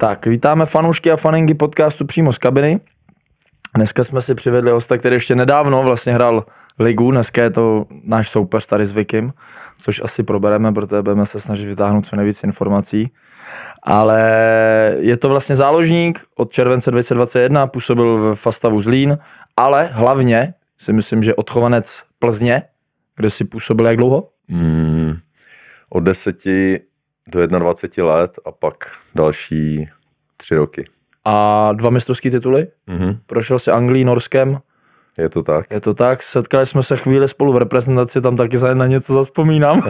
Tak, vítáme fanoušky a faninky podcastu Přímo z kabiny. Dneska jsme si přivedli hosta, který ještě nedávno vlastně hrál ligu. Dneska je to náš soupeř tady s Vikim, což asi probereme, protože budeme se snažit vytáhnout co nejvíc informací. Ale je to vlastně záložník od července 2021, působil v Fastavu Zlín, ale hlavně si myslím, že odchovanec Plzně, kde si působil jak dlouho? Od 10 do 21 let a pak další 3 roky. A 2 mistrovský tituly. Mm-hmm. Prošel si Anglií, Norskem. Je to tak. Setkali jsme se chvíli spolu v reprezentaci, tam taky na něco zazpomínám.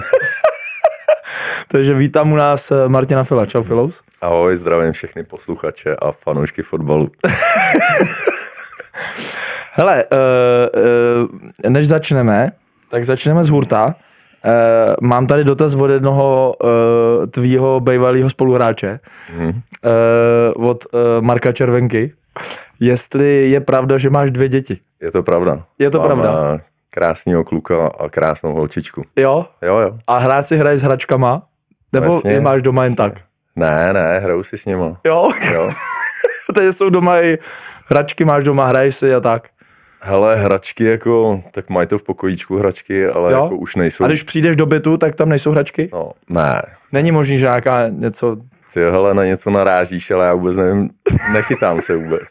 Takže vítám u nás Martina Filla. Čau, Filous. Ahoj, zdravím všechny posluchače a fanoušky fotbalu. Hele, než začneme, tak začneme z hurta. Mám tady dotaz od jednoho tvýho bývalýho spoluhráče, od Marka Červenky, jestli je pravda, že máš 2 děti. Je to pravda. Krásného kluka a krásnou holčičku. Jo. A hrát si hraješ s hračkama? Nebo jasně, je máš doma jen jasně. Tak? Ne, hraju si s nima. Jo. Takže jsou doma i hračky, máš doma, hraješ si a tak. Hele, hračky jako, tak mají to v pokojíčku hračky, ale jo? Jako už nejsou. A když přijdeš do bytu, tak tam nejsou hračky? No, ne. Není možný, že nějaká něco... Ty hele, na něco narážíš, ale já vůbec nevím, nechytám se vůbec.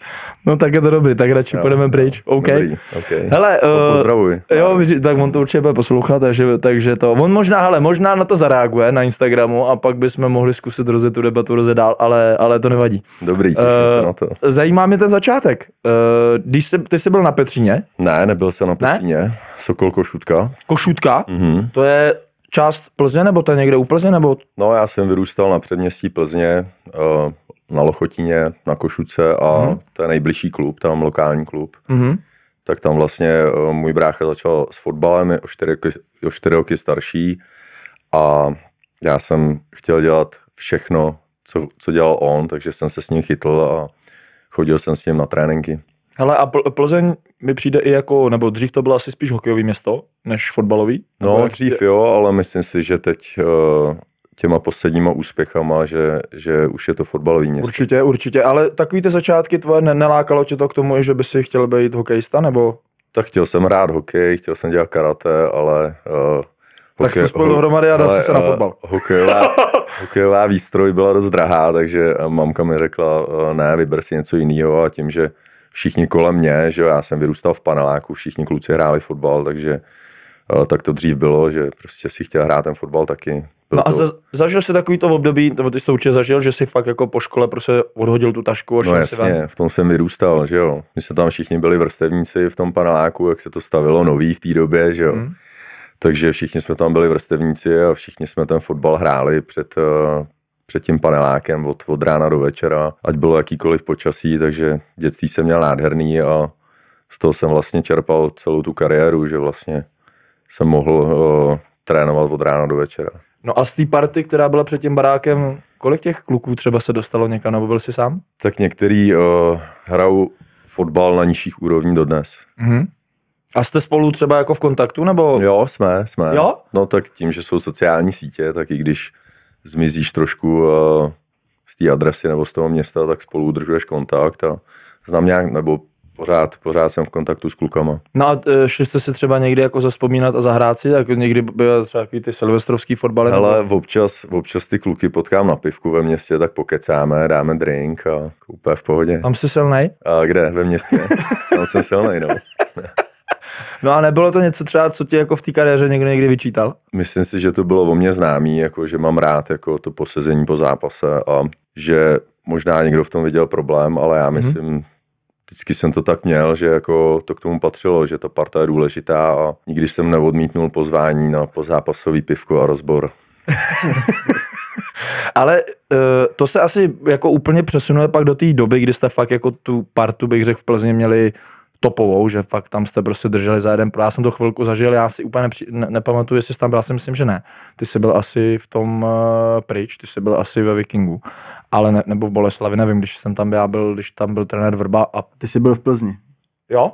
No tak je to dobrý, tak radši půjdeme pryč. OK. Dobrý, okay. Hele, pozdravuj. Jo, tak on to určitě bude poslouchat, takže to... On možná na to zareaguje na Instagramu a pak bychom mohli zkusit rozjet tu debatu dál, ale to nevadí. Dobrý, těším se na to. Zajímá mě ten začátek. Ty jsi byl na Petříně? Ne, nebyl jsem na Petříně. Ne? Sokol Košutka. Košutka? Mm-hmm. To je... Část Plzně, nebo to někde u Plzně, nebo? No, já jsem vyrůstal na předměstí Plzně, na Lochotině, na Košuce a to je nejbližší klub, tam lokální klub. Mm-hmm. Tak tam vlastně můj brácha začal s fotbalem, je o 4 roky starší a já jsem chtěl dělat všechno, co dělal on, takže jsem se s ním chytl a chodil jsem s ním na tréninky. Hele, a Plzeň mi přijde i jako, nebo dřív to bylo asi spíš hokejový město, než fotbalový? No, dřív jo, ale myslím si, že teď těma posledníma úspěchama, že už je to fotbalový město. Určitě, ale takový ty začátky tvoje nelákalo tě to k tomu, že by si chtěl být hokejista, nebo? Tak chtěl jsem rád hokej, chtěl jsem dělat karate, ale... tak jste spolu dohromady a dal jsi se na fotbal. Hokejová výstroj byla dost drahá, takže mamka mi řekla, ne, vyber si něco jiného a tím, že všichni kolem mě, že já jsem vyrůstal v paneláku, všichni kluci hráli fotbal, takže tak to dřív bylo, že prostě si chtěl hrát ten fotbal taky. No a zažil jsi takový to období, nebo ty jsi to určitě zažil, že jsi fakt jako po škole prostě odhodil tu tašku a šel si ven? No jasně, v tom jsem vyrůstal, že jo. My jsme tam všichni byli vrstevníci v tom paneláku, jak se to stavilo nový v té době, že jo. Hmm. Takže všichni jsme tam byli vrstevníci a všichni jsme ten fotbal hráli před tím panelákem od rána do večera, ať bylo jakýkoliv počasí, takže dětství jsem měl nádherný a z toho jsem vlastně čerpal celou tu kariéru, že vlastně jsem mohl trénovat od rána do večera. No a z té party, která byla před tím barákem, kolik těch kluků třeba se dostalo někam, nebo byl jsi sám? Tak některý hrajou fotbal na nižších úrovních dodnes. Mhm. A jste spolu třeba jako v kontaktu, nebo? Jo, jsme. Jo? No tak tím, že jsou sociální sítě, tak i když zmizíš trošku z té adresy nebo z toho města, tak spolu udržuješ kontakt a znám nějak, nebo pořád jsem v kontaktu s klukama. No a šli jste si třeba někdy jako zazpomínat a zahrát si, tak někdy byly třeba ty silvestrovský fotbaly? Hele, občas ty kluky potkám na pivku ve městě, tak pokecáme, dáme drink a úplně v pohodě. Tam jsi silnej? A kde? Ve městě? Tam jsem silnej, no. No a nebylo to něco třeba, co ti jako v té kariéře někdo někdy vyčítal? Myslím si, že to bylo o mě známý, jako, že mám rád jako, to posezení po zápase a že možná někdo v tom viděl problém, ale já myslím, vždycky jsem to tak měl, že jako to k tomu patřilo, že ta parta je důležitá a nikdy jsem neodmítnul pozvání na pozápasový pivko a rozbor. Ale to se asi jako úplně přesunuje pak do té doby, kdy jste fakt jako tu partu, bych řekl, v Plzni měli topovou, že fakt tam jste prostě drželi za jeden. Já jsem to chvilku zažil, já si úplně nepamatuju, jestli jsi tam byl, já si myslím, že ne. Ty jsi byl asi v tom pryč, ty jsi byl asi ve Vikingu, ale ne, nebo v Boleslavi, nevím, když jsem tam byl, když tam byl trenér Vrba a... Ty jsi byl v Plzni? Jo,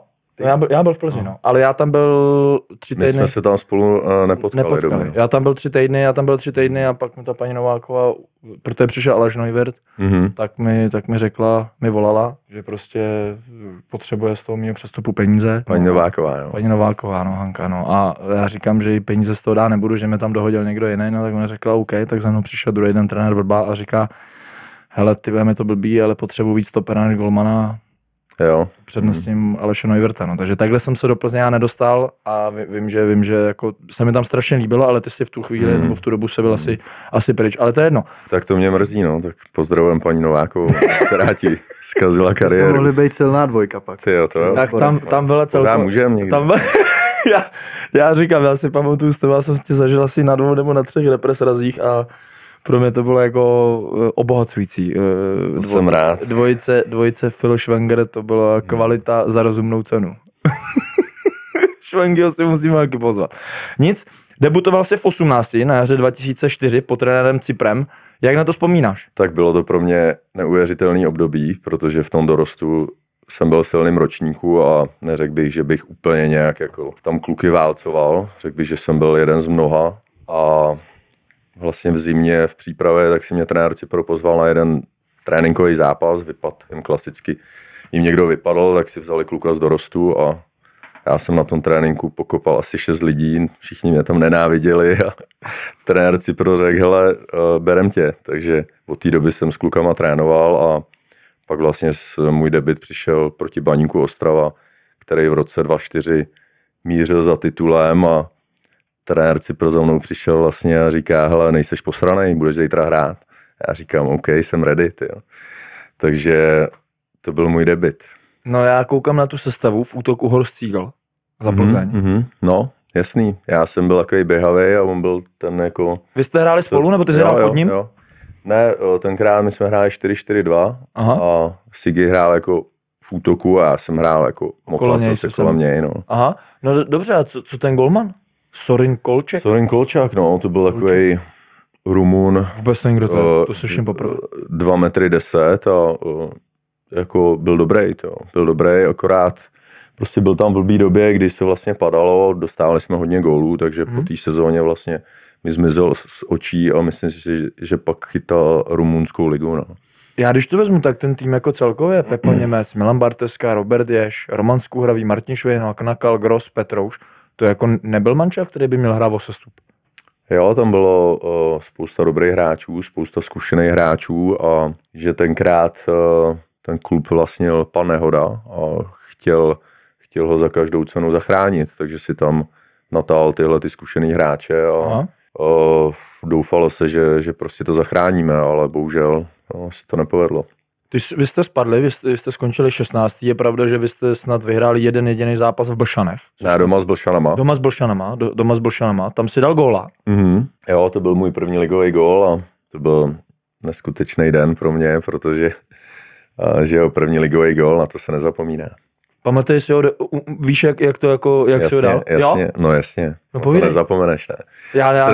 já byl v Plzni, no. Ale já tam byl 3 týdny. My jsme se tam spolu nepotkali. Já tam byl tři týdny a pak mi ta paní Nováková, protože přišel Aleš Noverti, tak mi řekla, mi volala, že prostě potřebuje z toho mého přestupu peníze. Paní Nováková, no, Hanka, no. A já říkám, že jí peníze z toho dá nebudu, že mi tam dohodil někdo jiný, no, tak ona řekla OK, tak za mnou přišel druhý den trenér Vrba a říká, hele, ty veme to blbý, ale potřebuji víc stopera než golmana. Jo. Přednostním Aleše Neuwirta, no. Takže takhle jsem se do Plzně já nedostal a vím, že jako se mi tam strašně líbilo, ale ty si v tu chvíli nebo v tu dobu se byl asi pryč, ale to je jedno. Tak to mě mrzí, no, tak pozdravujem paní Novákovou, která ti zkazila kariéru. To mohly být silná dvojka pak. Ty jo, to jo. Tak tam byla celková. Já říkám, já si pamatuju, s tebou jsem tě zažil asi na 2 nebo na 3 repres razích a pro mě to bylo jako obohacující. Jsem rád. Dvojice Fillo Schwanger, to byla kvalita za rozumnou cenu. Schwangera si musíme taky pozvat. Nic, debutoval jsi v 18. na jaře 2004 pod trenérem Ciprem. Jak na to vzpomínáš? Tak bylo to pro mě neuvěřitelné období, protože v tom dorostu jsem byl v silným ročníku a neřekl bych, že bych úplně nějak jako tam kluky válcoval. Řekl bych, že jsem byl jeden z mnoha a... Vlastně v zimě v přípravě, tak si mě trenér Cipro pozval na jeden tréninkový zápas, vypad jim klasicky. Jim někdo vypadl, tak si vzali kluka z dorostu a já jsem na tom tréninku pokopal asi 6 lidí, všichni mě tam nenáviděli a trenér Cipro řekl, hele, berem tě. Takže od té doby jsem s klukama trénoval a pak vlastně můj debut přišel proti Baníku Ostrava, který v roce 2004 mířil za titulem a trenér Cipro za mnou přišel vlastně a říká, hele, nejseš posranej, budeš zítra hrát. Já říkám, OK, jsem ready, tyjo. Takže to byl můj debut. No já koukám na tu sestavu v útoku Horst Siegl za Plzeň. No, jasný. Já jsem byl takový běhavej a on byl ten jako... Vy jste hráli spolu, nebo ty jsi hrál pod ním? Jo. Ne, tenkrát my jsme hráli 4-4-2 a Sigi hrál jako... v útoku a já jsem hrál jako moklasa se kolem něj, no. Aha, no dobře, a co ten golman? Sorin Kolčák? Sorin Kolčák, no, to byl takový Rumun. Vůbec nevím, kdo to slyším poprvé. 2,10 m a jako byl dobrý, akorát prostě byl tam v blbý době, kdy se vlastně padalo, dostávali jsme hodně gólů, takže po té sezóně vlastně mi zmizel z očí a myslím si, že pak chytal rumunskou ligu, no. Já když to vezmu, tak ten tým jako celkově, Pepa Němec, Milan Barteska, Robert Jež, Roman Skuhravý, Martin Švějno, Knakal, Gross, Petrouš. To jako nebyl mančev, který by měl hrát o sestup? Jo, tam bylo spousta dobrých hráčů, spousta zkušených hráčů a že tenkrát ten klub vlastnil pan Nehoda a chtěl ho za každou cenu zachránit, takže si tam natáhl tyhle ty zkušený hráče a doufalo se, že prostě to zachráníme, ale bohužel se to nepovedlo. Vy jste spadli, vy jste skončili 16. Je pravda, že vy jste snad vyhráli jeden jediný zápas v Blšanech. Ne, doma s Blšanama. Tam si dal góla. Jo, to byl můj první ligový gól a to byl neskutečný den pro mě, protože že jo, první ligový gól, na to se nezapomíná. Pamatuješ si ho, víš, jak jasně, si ho dal? Jasně, jo? No jasně. No to nezapomeneš, ne?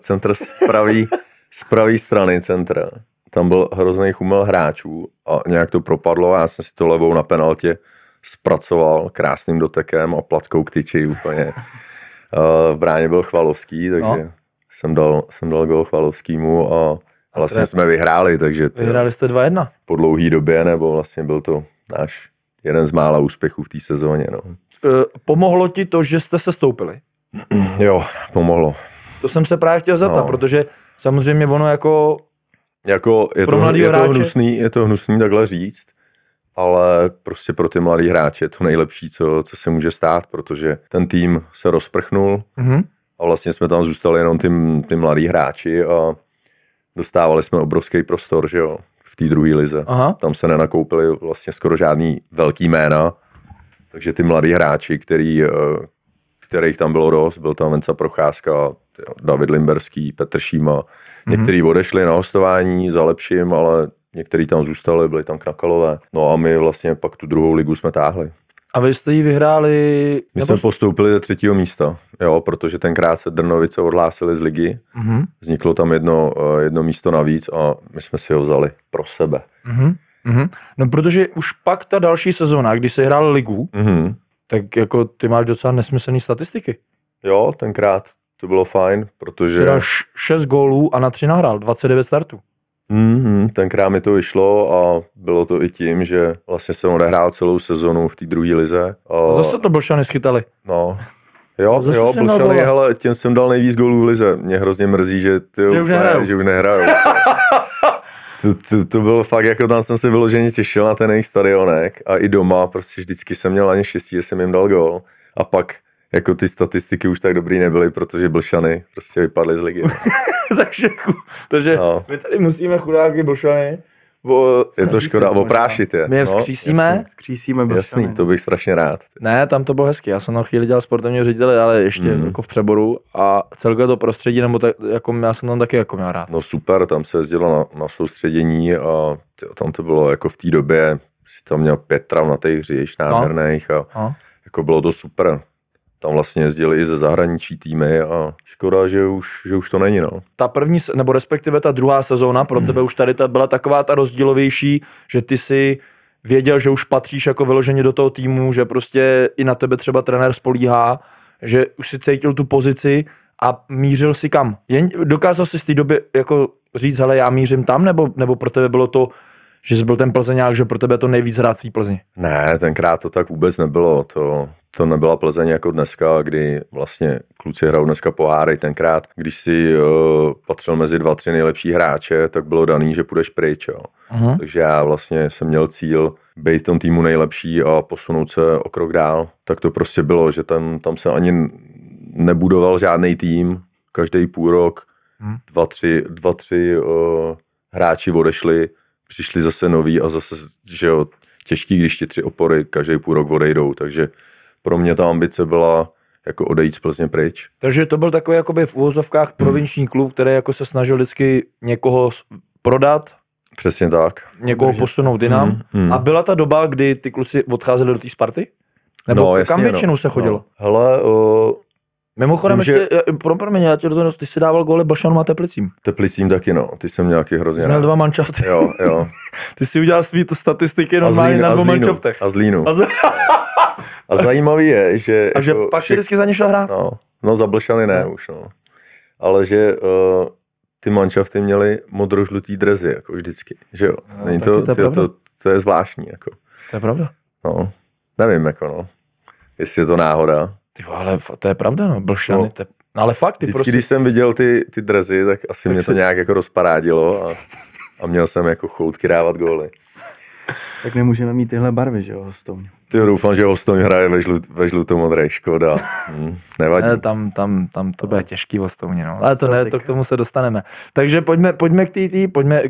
Centr z pravý strany centra. Tam byl hrozný chumel hráčů a nějak to propadlo a já jsem si to levou na penaltě zpracoval krásným dotekem a plackou k tyči úplně. V bráně byl Chvalovský, takže jsem dal gól Chvalovskýmu a vlastně jsme vyhráli. Takže vyhráli jste 2-1. Po dlouhý době, nebo vlastně byl to náš jeden z mála úspěchů v té sezóně. No. Pomohlo ti to, že jste se stoupili? Jo, pomohlo. To jsem se právě chtěl zeptat, protože samozřejmě ono jako... Jako je to hnusný takhle říct, ale prostě pro ty mladý hráče je to nejlepší, co se může stát, protože ten tým se rozprchnul a vlastně jsme tam zůstali jenom ty mladý hráči a dostávali jsme obrovský prostor, že jo, v té druhé lize. Aha. Tam se nenakoupili vlastně skoro žádný velký jména, takže ty mladý hráči, kterých tam bylo dost, byl tam Venca Procházka, David Limberský, Petr Šíma. Některý odešli na hostování za lepším, ale některý tam zůstali, byli tam Knakalové. No a my vlastně pak tu druhou ligu jsme táhli. A vy jste ji vyhráli? My jsme postoupili do třetího místa, jo, protože tenkrát se Drnovice odhlásili z ligy. Vzniklo tam jedno místo navíc a my jsme si ho vzali pro sebe. No protože už pak ta další sezóna, když se hráli ligu, tak jako ty máš docela nesmyslné statistiky. Jo, tenkrát to bylo fajn, protože... Jsi dal 6 gólů a na 3 nahrál, 29 startů. Tenkrát mi to vyšlo a bylo to i tím, že vlastně jsem odehrál celou sezonu v té druhé lize. A zase to Blšany schytali. No, jo, Blšany, hele, těm jsem dal nejvíc gólů v lize. Mě hrozně mrzí, že už nehrajou. To bylo fakt, jako tam jsem se vyloženě těšil na ten jejich stadionek a i doma prostě vždycky jsem měl na ně štěstí, že jsem jim dal gól. A pak jako ty statistiky už tak dobrý nebyly, protože Blšany prostě vypadly z ligy. Takže no. My tady musíme chudáky Blšany. Je to škoda, oprášit je. My je vzkřísíme. No, jasný, to bych strašně rád. Ne, tam to bylo hezky. Já jsem na chvíli dělal sportovního ředitele, ale ještě jako v Přeboru a celkově to prostředí, nebo tak, jako já jsem tam taky jako měl rád. No super, tam se jezdilo na soustředění a tam to bylo jako v té době, si tam měl 5 trav na těch hřiš nádherných a jako bylo to super. Tam vlastně jezdili i ze zahraničí týmy a škoda, že už to není. No. Ta první, nebo respektive ta druhá sezóna pro tebe už tady byla taková ta rozdílovější, že ty si věděl, že už patříš jako vyloženě do toho týmu, že prostě i na tebe třeba trenér spolíhá, že už si cítil tu pozici a mířil si kam. Dokázal jsi z té doby jako říct, hele, já mířím tam, nebo pro tebe bylo to, že jsi byl ten Plzeňák, že pro tebe to nejvíc hrát v té Plzni? Ne, tenkrát to tak vůbec nebylo, to nebyla Plzeň jako dneska, kdy vlastně kluci hrajou dneska poháry. Tenkrát, když si patřil mezi 2-3 nejlepší hráče, tak bylo daný, že půjdeš pryč. Jo. Takže já vlastně jsem měl cíl být v tom týmu nejlepší a posunout se o krok dál. Tak to prostě bylo, že tam se ani nebudoval žádný tým. Každý půl rok 2-3 hráči odešli, přišli zase noví a zase, že jo, těžký, když ti 3 opory každý půl rok odejdou, takže pro mě ta ambice byla jako odejít z Plzně pryč. Takže to byl takový jakoby v uvozovkách provinční klub, který jako se snažil vždycky někoho prodat. Přesně tak. Někoho posunout jinam. A byla ta doba, kdy ty kluci odcházeli do té Sparty? Nebo no, jasně, kam většinou se chodilo? No. Hele, mimochodem, já tě do toho, ty jsi dával góly Blšanům a Teplicím. Teplicím taky, no. Ty jsem nějaký hrozně rád. Měl 2 manšafty. Jo. Ty si udělal svý statistiky normálně na 2 manšaftech. A Zlínu. A zajímavý je, že... A že jako pak si vždycky za ně šel hrát? No, za Blšany ne už, no. Ale že ty manšafty měly modrožlutý drezy, jako vždycky, že jo. No, není to je zvláštní, jako. To je pravda. No, nevím, jako no. Jestli je to náhoda. Tyvo, ale to je pravda, no, Blšany, no. No, ale fakt, ty vždycky, prostě... když jsem viděl ty drezy, tak asi mě to nějak jako rozparádilo a měl jsem jako choutky dávat góly. Tak nemůžeme mít tyhle barvy, že jo, Hostouň. Ty doufám, že Hostouň hraje ve žlutomodré, škoda. Nevadí. Ne, tam to bude těžký Hostouň, no. Ale to ne, to k tomu se dostaneme. Takže pojďme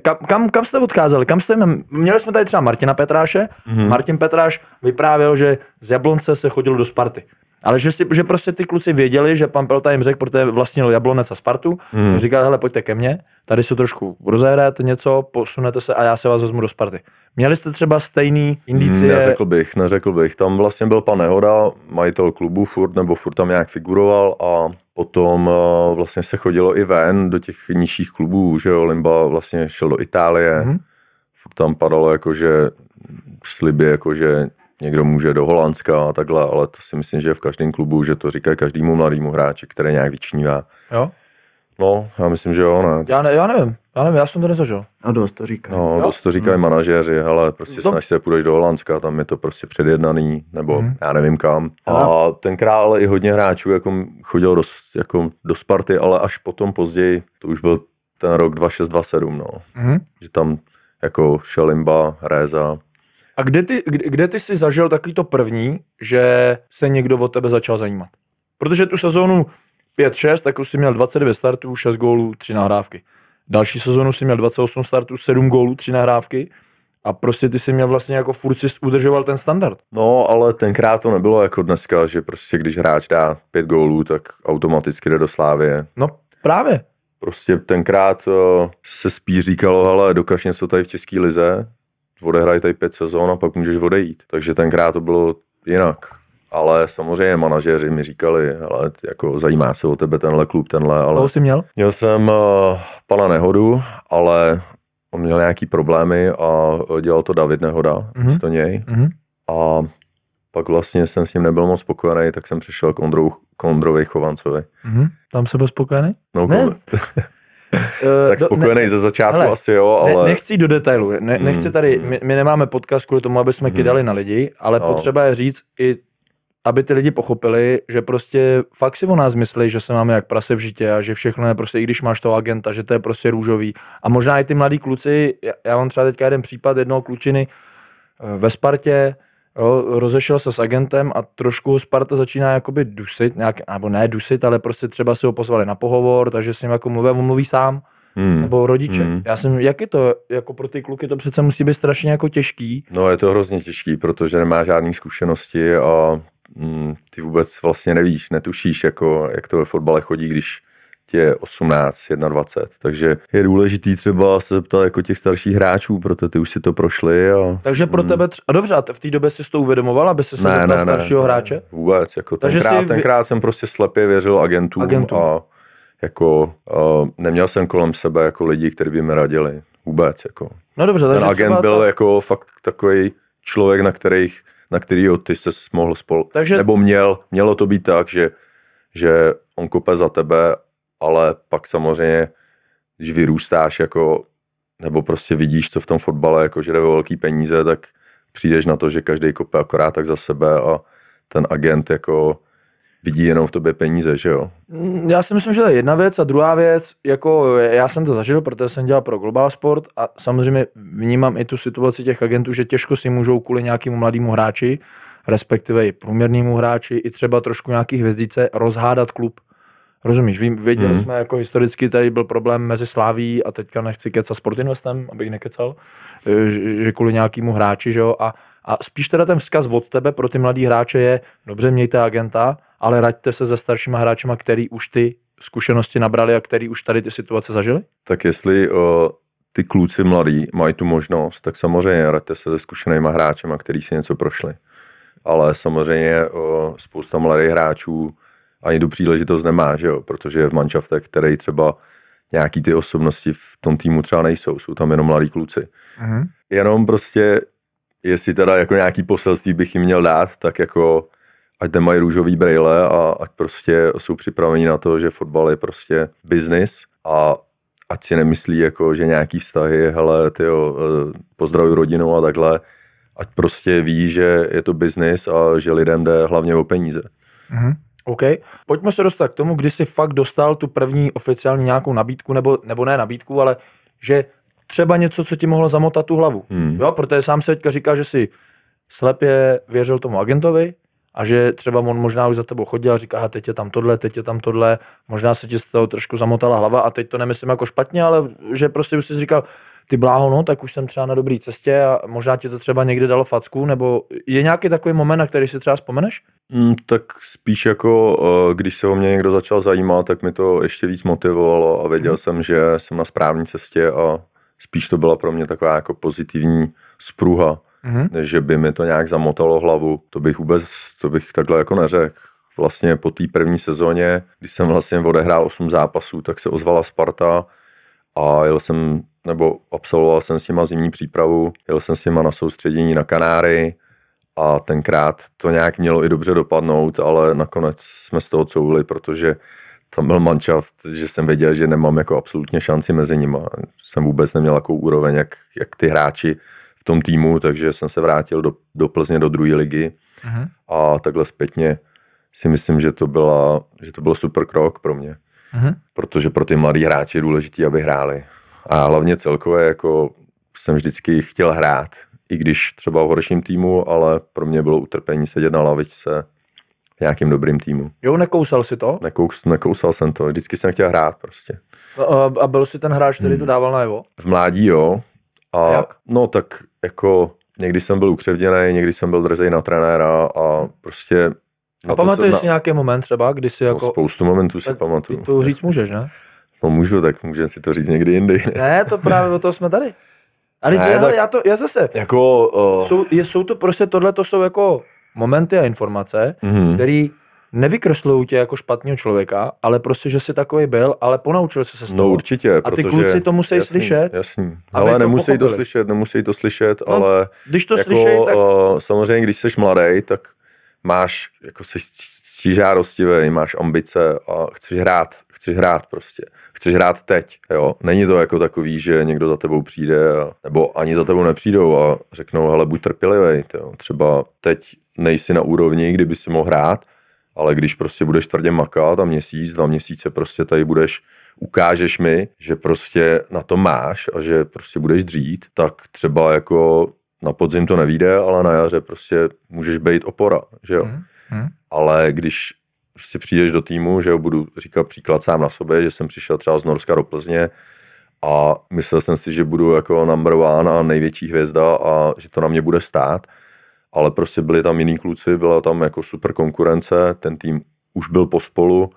k kam jste odkázali? Kam jste, měli jsme tady třeba Martina Petráše. Martin Petráš vyprávěl, že z Jablonce se chodil do Sparty. Ale že prostě ty kluci věděli, že pan Pelta jim řekl, protože vlastnil Jablonec a Spartu, říkal, hele, pojďte ke mně, tady se trošku rozehrajete něco, posunete se a já se vás vezmu do Sparty. Měli jste třeba stejný indicie? Neřekl bych. Tam vlastně byl pan Nehoda, majitel klubu furt tam nějak figuroval a potom vlastně se chodilo i ven do těch nižších klubů, že jo, Limba vlastně šel do Itálie, furt tam padalo jakože sliby, jakože někdo může do Holandska a takhle, ale to si myslím, že je v každém klubu, že to říkají každému mladému hráči, který nějak vyčnívá. Jo? No, já myslím, že jo, ne. Já nevím, já jsem to nezažil. A dost to říkají. No, dost to říkají manažéři, hele, prostě snaž se, půjdeš do Holandska, tam je to prostě předjednaný, nebo já nevím kam. A tenkrát ale i hodně hráčů jako chodil do Sparty, ale až potom později, to už byl ten rok 26-27, no. Že tam jako Šelimba, Réza. A kde ty jsi zažil takový to první, že se někdo o tebe začal zajímat? Protože tu sezónu 5-6, tak už jsi měl 22 startů, 6 gólů, 3 nahrávky. Další sezónu jsi měl 28 startů, 7 gólů, 3 nahrávky. A prostě ty jsi měl vlastně jako furt si udržoval ten standard. No, ale tenkrát to nebylo jako dneska, že prostě když hráč dá 5 gólů, tak automaticky jde do Slávie. No právě. Prostě tenkrát se spíš říkalo, hele, dokaž něco tady v české lize, odehraj tady 5 sezón a pak můžeš odejít. Takže tenkrát to bylo jinak. Ale samozřejmě manažeři mi říkali, hele, jako zajímá se o tebe tenhle klub, tenhle, ale... Koho jsi měl? Měl jsem pana Nehodu, ale on měl nějaký problémy a dělal to David Nehoda, místo něj. Mm-hmm. A pak vlastně jsem s ním nebyl moc spokojený, tak jsem přišel k Ondrovi Chovancovi. Mm-hmm. Tam se byl spokojený? No, ne. Tak spokojený ze začátku hele, asi jo, ale... Nechci do detailu, nechci tady, my nemáme podcast kvůli tomu, aby jsme kydali na lidi, ale potřeba je říct i aby ty lidi pochopili, že prostě fakt si o nás myslí, že se máme jak prase v žitě a že všechno je prostě, i když máš toho agenta, že to je prostě růžový. A možná i ty mladí kluci, já mám třeba teďka jeden případ jednoho klučiny ve Spartě, jo, rozešel se s agentem a trošku Sparta začíná jakoby dusit, nějak, nebo ne dusit, ale prostě třeba si ho pozvali na pohovor, takže s ním jako mluví sám, nebo rodiče. Já jsem, jak je to, jako pro ty kluky to přece musí být strašně jako těžký. No je to hrozně těžký, protože nemá žádný zkušenosti a ty vůbec vlastně nevíš, netušíš, jako, jak to ve fotbale chodí, když tě je 18, 21, takže je důležitý třeba se zeptat jako těch starších hráčů, protože ty už si to prošli. A... Takže pro tebe, a dobře, a v té době jsi to uvědomoval, aby jsi se zeptal staršího hráče? Vůbec, jako tenkrát jsem prostě slepě věřil agentům. A jako neměl jsem kolem sebe jako lidi, kteří by mi radili, vůbec. Jako. No dobře, takže ten agent byl jako fakt takový člověk, na kterýho ty se mohl takže... Nebo mělo to být tak, že on kope za tebe, ale pak samozřejmě, když vyrůstáš, jako, nebo prostě vidíš, co v tom fotbale, jako, že jde o velký peníze, tak přijdeš na to, že každý kope akorát tak za sebe a ten agent jako vidí jenom v tobě peníze, že jo? Já si myslím, že to je jedna věc a druhá věc, jako já jsem to zažil, protože jsem dělal pro Global Sport a samozřejmě vnímám i tu situaci těch agentů, že těžko si můžou kvůli nějakému mladému hráči, respektive i průměrnému hráči, i třeba trošku nějaký hvězdice rozhádat klub. Rozumíš, věděli jsme, jako historicky tady byl problém mezi Sláví a teďka nechci kecat Sportinvestem, abych nekecal, že kvůli nějakému hráči, že jo, a spíš teda ten vzkaz od tebe pro ty mladý hráče je, dobře mějte agenta, ale raďte se se staršíma hráčima, který už ty zkušenosti nabrali a který už tady ty situace zažili? Tak jestli ty kluci mladí mají tu možnost, tak samozřejmě raďte se se zkušenýma hráčima, který si něco prošli. Ale samozřejmě spousta mladých hráčů ani tu příležitost nemá, že jo? Protože je v manšaftech, který třeba nějaký ty osobnosti v tom týmu třeba nejsou, jsou tam jenom mladí kluci. Mhm. Jenom prostě, jestli teda jako nějaký poselství bych jim měl dát, tak jako ať nemají růžový brejle a ať prostě jsou připraveni na to, že fotbal je prostě biznis a ať si nemyslí, jako, že nějaký vztahy, hele, tyjo, pozdravuju rodinu a takhle, ať prostě ví, že je to biznis a že lidem jde hlavně o peníze. Mhm. OK. Pojďme se dostat k tomu, kdy jsi fakt dostal tu první oficiální nějakou nabídku, nebo ne nabídku, ale že třeba něco, co ti mohlo zamotat tu hlavu. Jo, protože sám se teďka říká, že si slepě věřil tomu agentovi, a že třeba on možná už za tebou chodil a říká, teď je tam tohle, možná se ti z toho trošku zamotala hlava a teď to nemyslím jako špatně, ale že prostě už jsi říkal, ty bláho, no, tak už jsem třeba na dobré cestě a možná ti to třeba někde dalo facku, nebo je nějaký takový moment, na který si třeba vzpomeneš? Tak spíš jako, když se o mě někdo začal zajímat, tak mi to ještě víc motivovalo a věděl jsem, že jsem na správné cestě a spíš to byla pro mě taková jako pozitivní spruha. Že by mi to nějak zamotalo hlavu, to bych takhle jako neřekl. Vlastně po té první sezóně, když jsem vlastně odehrál 8 zápasů, tak se ozvala Sparta a jel jsem, nebo absolvoval jsem s nima zimní přípravu, jel jsem s nima na soustředění na Kanáry a tenkrát to nějak mělo i dobře dopadnout, ale nakonec jsme z toho couvili, protože tam byl manšaft, že jsem věděl, že nemám jako absolutně šanci mezi nima. Jsem vůbec neměl takovou úroveň, jak ty hráči tom týmu, takže jsem se vrátil do Plzně, do druhé ligy. Aha. A takhle zpětně si myslím, že to byl super krok pro mě. Aha. Protože pro ty mladý hráči je důležitý, aby hráli. A hlavně celkově jako jsem vždycky chtěl hrát. i když třeba v horším týmu, ale pro mě bylo utrpení sedět na lavičce v nějakým dobrým týmu. Jo, nekousal si to? Nekousal jsem to, vždycky jsem chtěl hrát prostě. A byl jsi ten hráč, který to dával najevo? V mládí, jo. A jak? No tak jako někdy jsem byl ukřivděný, někdy jsem byl drzej na trenéra a prostě... A pamatuješ si nějaký moment třeba, kdy si jako... No, spoustu momentů si pamatuju. To říct můžeš, ne? No můžu, tak můžeme si to říct někdy jindy. Ne, to právě o toho jsme tady. Ale ne, tak, já zase... Jako, jsou to prostě, tohle to jsou jako momenty a informace, který nevykreslují tě jako špatného člověka, ale prostě, že jsi takový byl, ale ponaučil jsi se z toho. No určitě, protože... A ty kluci to musí slyšet. Jasný, ale nemusí to slyšet, no, ale... Když to jako, slyšej, tak... samozřejmě, když jsi mladý, tak máš, jako jsi žárostivý, máš ambice a chceš hrát prostě. Chceš hrát teď, jo. Není to jako takový, že někdo za tebou přijde, nebo ani za tebou nepřijdou a řeknou, hele, buď trpělivý, jo. Třeba teď nejsi na úrovni, kdyby si mohl hrát, ale když prostě budeš tvrdě makat a měsíc, 2 měsíce prostě tady budeš, ukážeš mi, že prostě na to máš a že prostě budeš dřít, tak třeba jako na podzim to nevíde, ale na jaře prostě můžeš být opora, že jo. Ale když prostě přijdeš do týmu, že jo, budu říkat příklad sám na sobě, že jsem přišel třeba z Norska do Plzně a myslel jsem si, že budu jako number one a největší hvězda a že to na mě bude stát, ale prostě byli tam jiní kluci, byla tam jako super konkurence, ten tým už byl pospolu,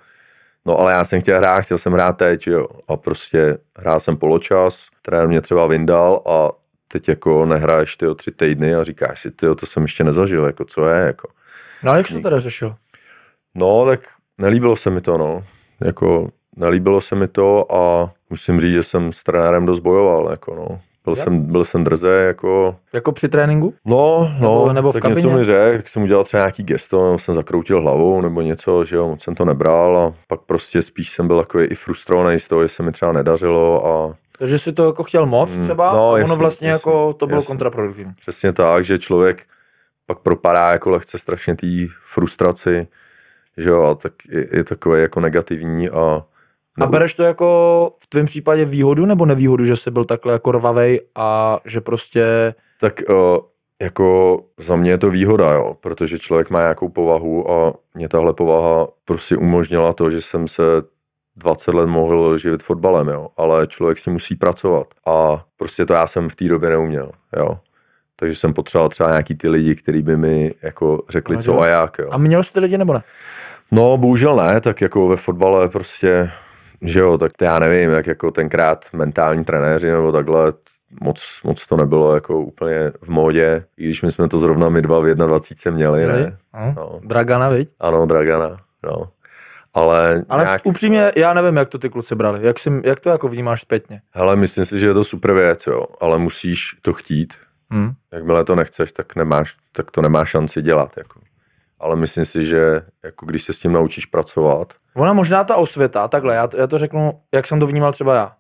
no ale já jsem chtěl jsem hrát teď, jo, a prostě hrál jsem poločas, trenér mě třeba vyndal a teď jako nehraješ ty o 3 týdny a říkáš si, to jsem ještě nezažil, jako co je, jako. No a jak jsi to teda řešil? No, tak nelíbilo se mi to, no. Jako, nelíbilo se mi to a musím říct, že jsem s trenérem dost bojoval, jako no. Byl jsem drzej, jako... Jako při tréninku? Nebo tak v něco mi řekl, jak jsem udělal třeba nějaký gesto, nebo jsem zakroutil hlavou, nebo něco, že jo, moc jsem to nebral a pak prostě spíš jsem byl takový i frustrovaný z toho, že se mi třeba nedařilo a... Takže jsi to jako chtěl moc třeba? No, jasný, ono vlastně jasný, jako to bylo kontraproduktivní. Přesně tak, že člověk pak propadá jako lehce strašně té frustraci, že jo, a tak je takové jako negativní a... A bereš to jako v tvém případě výhodu nebo nevýhodu, že jsi byl takhle jako rvavej a že prostě... Tak jako za mě je to výhoda, jo, protože člověk má nějakou povahu a mě tahle povaha prostě umožnila to, že jsem se 20 let mohl živit fotbalem, jo, ale člověk s tím musí pracovat a prostě to já jsem v té době neuměl, jo. Takže jsem potřeboval třeba nějaký ty lidi, kteří by mi jako řekli co a jak. Jo. A měl jsi ty lidi nebo ne? No bohužel ne, tak jako ve fotbale prostě, že jo, tak já nevím, jak jako tenkrát mentální trenéři nebo takhle, moc to nebylo jako úplně v módě, i když my jsme to zrovna my dva v 21 měli, ne? No. Dragana, viď? Ano, Dragana, no. Ale nějak... upřímně, já nevím, jak to ty kluci brali, jak to jako vnímáš zpětně? Hele, myslím si, že je to super věc, jo, ale musíš to chtít. Jakmile to nechceš, tak to nemáš šanci dělat. Jako. Ale myslím si, že jako když se s tím naučíš pracovat... Ona možná ta osvěta, takhle, já to řeknu, jak jsem to vnímal třeba já.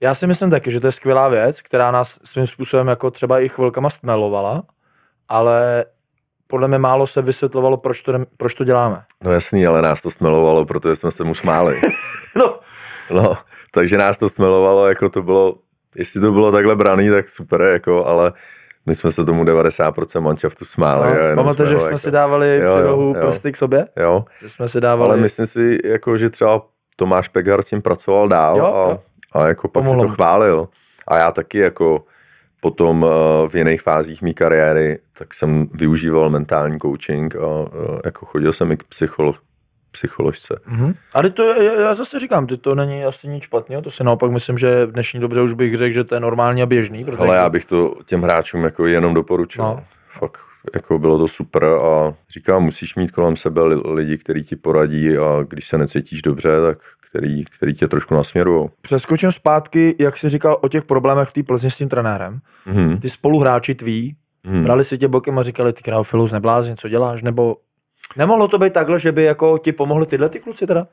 Já si myslím taky, že to je skvělá věc, která nás svým způsobem jako třeba i chvilkama stmelovala, ale podle mě málo se vysvětlovalo, proč to děláme. No jasný, ale nás to stmelovalo, protože jsme se mu smáli. No, takže nás to stmelovalo, jako to bylo... Jestli to bylo takhle braný, tak super, jako, ale my jsme se tomu 90% manšaftu smáli. No, pamatuješ, že jsme si dávali předlohu prsty k sobě? Jo, jsme si dávali... ale myslím si, jako, že třeba Tomáš Pekhar s tím pracoval dál a jako pak se to chválil. A já taky jako potom v jiných fázích mý kariéry, tak jsem využíval mentální coaching a jako chodil jsem i k psycholožce. Ale to, já zase říkám, to není asi nic špatného, to si naopak myslím, že v dnešní době už bych řekl, že to je normální a běžný. Ale já bych to těm hráčům jako jenom doporučil. No. Fakt, jako bylo to super a říkám, musíš mít kolem sebe lidi, kteří ti poradí a když se necítíš dobře, tak který tě trošku nasměrujou. Přeskočím zpátky, jak jsi říkal o těch problémech v té Plzni s tím trenérem. Ty spoluhráči tví, brali si tě bokem a říkali, ty krávo Filus, neblázně, co děláš, nebo nemohlo to být takhle, že by jako ti pomohli tyhle ty kluci teda?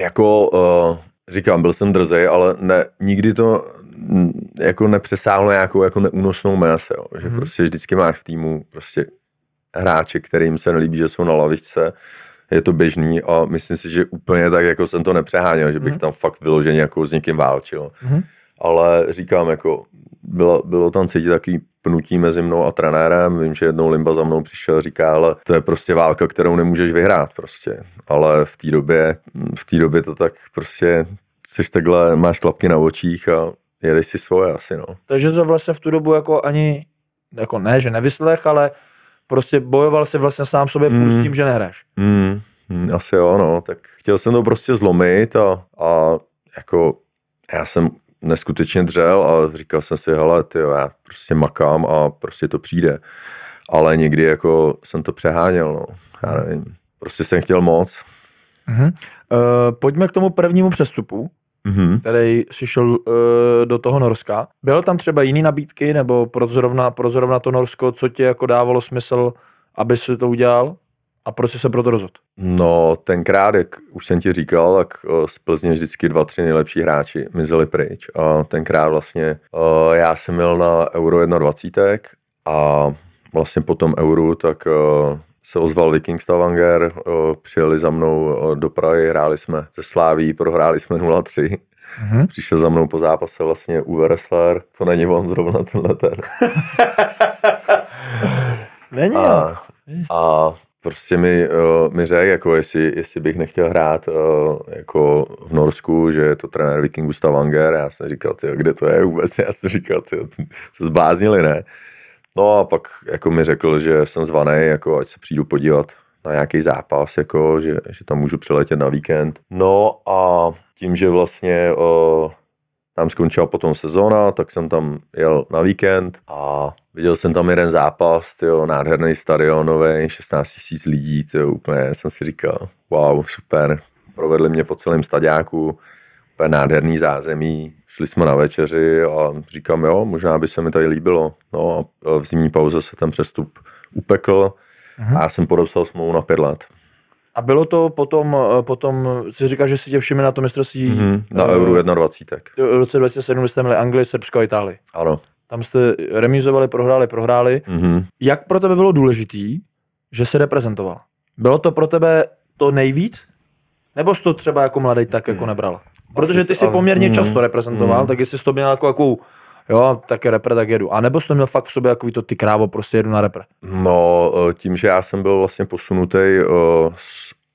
Jako, říkám, byl jsem drzej, ale ne, nikdy to jako nepřesáhlo nějakou jako neúnosnou mez, jo. Že prostě vždycky máš v týmu prostě hráče, kterým se nelíbí, že jsou na lavičce. Je to běžný a myslím si, že úplně tak jako jsem to nepřeháněl, že bych tam fakt vyloženě jako s někým válčil. Ale říkám, jako bylo tam cítit takový pnutí mezi mnou a trenérem. Vím, že jednou Limba za mnou přišel a říká, ale to je prostě válka, kterou nemůžeš vyhrát prostě. Ale v té době to tak prostě, seš takhle, máš klapky na očích a jedeš si svoje asi, no. Takže to vlastně v tu dobu jako ani, jako ne, že nevyslech, ale prostě bojoval si vlastně sám sobě furt s tím, že nehráš. Asi jo, no. Tak chtěl jsem to prostě zlomit a jako já jsem neskutečně dřel a říkal jsem si, hele, tyjo, já prostě makám a prostě to přijde. Ale někdy jako jsem to přeháněl, no. Já nevím. Prostě jsem chtěl moc. Pojďme k tomu prvnímu přestupu, který si šel do toho Norska. Bylo tam třeba jiný nabídky, nebo pro zrovna to Norsko, co ti jako dávalo smysl, aby si to udělal? A proč jsi se pro to rozhodl? No, tenkrát, jak už jsem ti říkal, tak z Plzně vždycky 2-3 nejlepší hráči mizeli pryč. A tenkrát vlastně já jsem jel na Euro 21 a vlastně po tom Euru tak se ozval Viking Stavanger, přijeli za mnou do Prahy, hráli jsme ze Sláví, prohráli jsme 0-3. Přišel za mnou po zápase vlastně Uwe Ressler, to není on zrovna tenhle. Není on. A prostě mi řekl, jako jestli bych nechtěl hrát jako v Norsku, že je to trenér Vikingu Stavanger. Já jsem říkal, kde to je vůbec? Já jsem říkal, se zbláznili, ne? No a pak jako mi řekl, že jsem zvaný, jako ať se přijdu podívat na nějaký zápas, jako, že tam můžu přiletět na víkend. No a tím, že vlastně tam skončila potom sezóna, tak jsem tam jel na víkend a viděl jsem tam jeden zápas, nádherný stadion, nový, 16 000 lidí, úplně jsem si říkal, wow, super, provedli mě po celém stadiáku, úplně nádherný zázemí, šli jsme na večeři a říkám, jo, možná by se mi tady líbilo. No a v zimní pauze se ten přestup upekl a já jsem podepsal smlouvu na 5 let. A bylo to potom si říkáš, že si tě všimli na to mistrovství... Na Euro 21. V roce 2007 jste měli Anglii, Srbsko a Itálii. Ano. Tam jste remízovali, prohráli. Jak pro tebe bylo důležitý, že se reprezentoval? Bylo to pro tebe to nejvíc? Nebo jsi to třeba jako mladý tak jako nebral? Protože ty jsi poměrně často reprezentoval, tak jestli jsi to měl jako jo, tak je repre, tak jedu. A nebo jsi to měl fakt v sobě jako to ty krávo, prostě jedu na repre? No, tím, že já jsem byl vlastně posunutý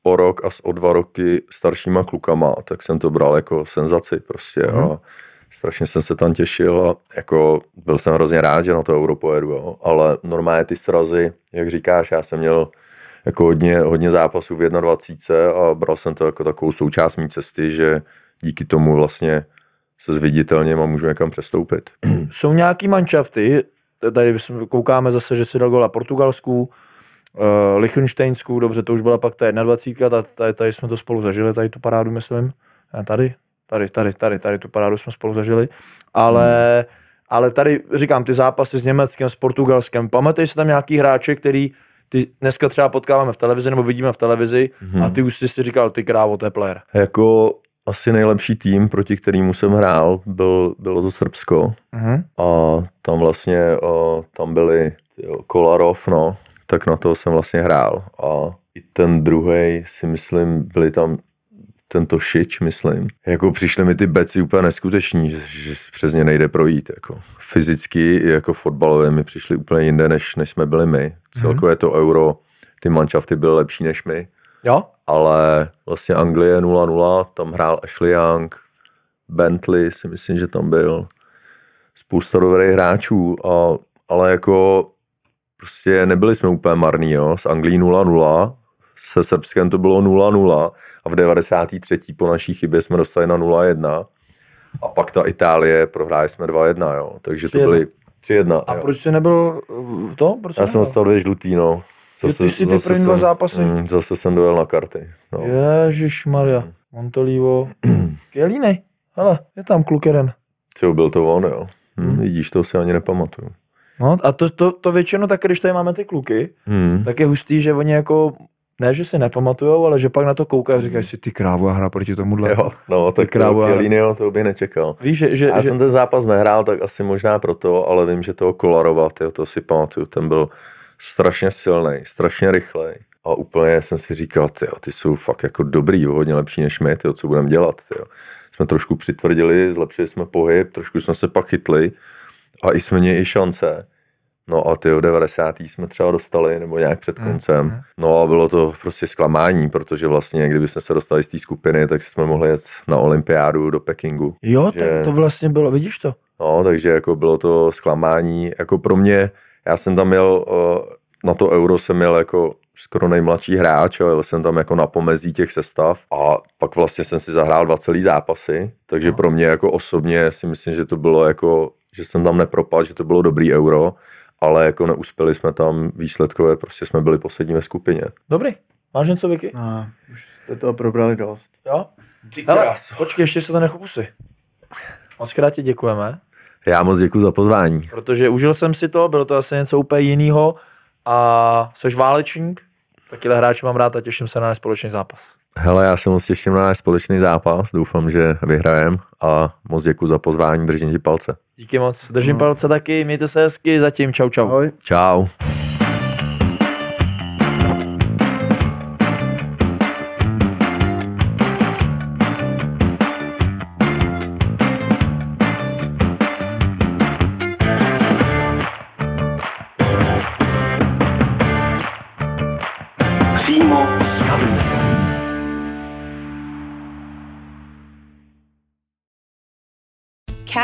o rok a o 2 roky staršíma klukama, tak jsem to bral jako senzaci prostě a strašně jsem se tam těšil a jako byl jsem hrozně rád, že na to Euro pojedu, jo. Ale normálně ty srazy, jak říkáš, já jsem měl jako hodně zápasů v 21 a bral jsem to jako takovou součást mý cesty, že díky tomu vlastně se zviditelněm a můžu někam přestoupit. Jsou nějaký manšafty, tady koukáme zase, že si dal gola Portugalsku, Lichtensteinsku, dobře, to už byla pak ta 21, tady jsme to spolu zažili, tady tu parádu, myslím, tady tu parádu jsme spolu zažili, ale tady říkám, ty zápasy s Německem, s Portugalskem, pamatuješ si tam nějaký hráče, který ty dneska třeba potkáváme v televizi nebo vidíme v televizi a ty už si říkal, ty krávo, to je player. Jako asi nejlepší tým, proti kterému jsem hrál, bylo to Srbsko a tam vlastně tam byli Kolarov, no, tak na to jsem vlastně hrál a i ten druhej si myslím, byli tam tento Šič, myslím. Jako přišly mi ty beci úplně neskuteční, že přes ně nejde projít, jako fyzicky jako fotbalově mi přišli úplně jinde, než jsme byli my. Celkově to Euro, ty manšafty byly lepší než my. Jo? Ale vlastně Anglie 0-0, tam hrál Ashley Young, Bentley si myslím, že tam byl, spousta dobrých hráčů, ale jako prostě nebyli jsme úplně marný, jo, s Anglií 0-0, se Srbskem to bylo 0-0 a v 93. po naší chybě jsme dostali na 0-1 a pak ta Itálie, prohráli jsme 2-1, jo, takže to byly 3-1. A jo. Proč jsi nebyl to? Proč já jsem dostal 2 žlutý, no. Zase, ty jsi první 2 zápasy. Zase jsem dojel na karty. No. Ježišmarja. Montolivo. Kelíny. Hele, je tam kluk jeden. Co, byl to on, jo. Vidíš, to si ani nepamatuju. No a to většinou tak, když tady máme ty kluky, tak je hustý, že oni jako, ne, že si nepamatujou, ale že pak na to koukají a říkají si, ty krávo, já hra proti tomuhle. Jo, no, tak Kelínyho to by nečekal. Víš, já jsem ten zápas nehrál, tak asi možná proto, ale vím, že toho Kolarova, to si pamatuju, ten byl strašně silnej, strašně rychlej a úplně jsem si říkal, ty jsou fakt jako dobrý, hodně lepší než my, co budeme dělat, Jsme trošku přitvrdili, zlepšili jsme pohyb, trošku jsme se pak chytli a i jsme měli i šance. No a ty o 90. jsme třeba dostali, nebo nějak před koncem. No a bylo to prostě zklamání, protože vlastně, kdyby jsme se dostali z té skupiny, tak jsme mohli jet na olympiádu do Pekingu. Jo, takže... tak to vlastně bylo, vidíš to? No, takže jako bylo to zklamání. Jako pro mě, já jsem tam jel, na to Euro jsem jel jako skoro nejmladší hráč, ale jsem tam jako na pomezí těch sestav a pak vlastně jsem si zahrál 2 celý zápasy, takže pro mě jako osobně si myslím, že to bylo jako, že jsem tam nepropadl, že to bylo dobrý Euro, ale jako neuspěli jsme tam výsledkově, prostě jsme byli poslední ve skupině. Dobrý, máš něco, Vicky? No, už jste toho probrali dost. Jo? Hele, počkej, ještě se to nechopusy. Mockrát ti děkujeme. Já moc děkuju za pozvání. Protože užil jsem si to, bylo to asi něco úplně jinýho a jsi válečník, takyhle hráči mám rád a těším se na náš společný zápas. Hele, já se moc těším na náš společný zápas, doufám, že vyhrajem a moc děkuju za pozvání, držím ti palce. Díky moc, držím palce taky, mějte se hezky, zatím čau čau. Ahoj. Čau.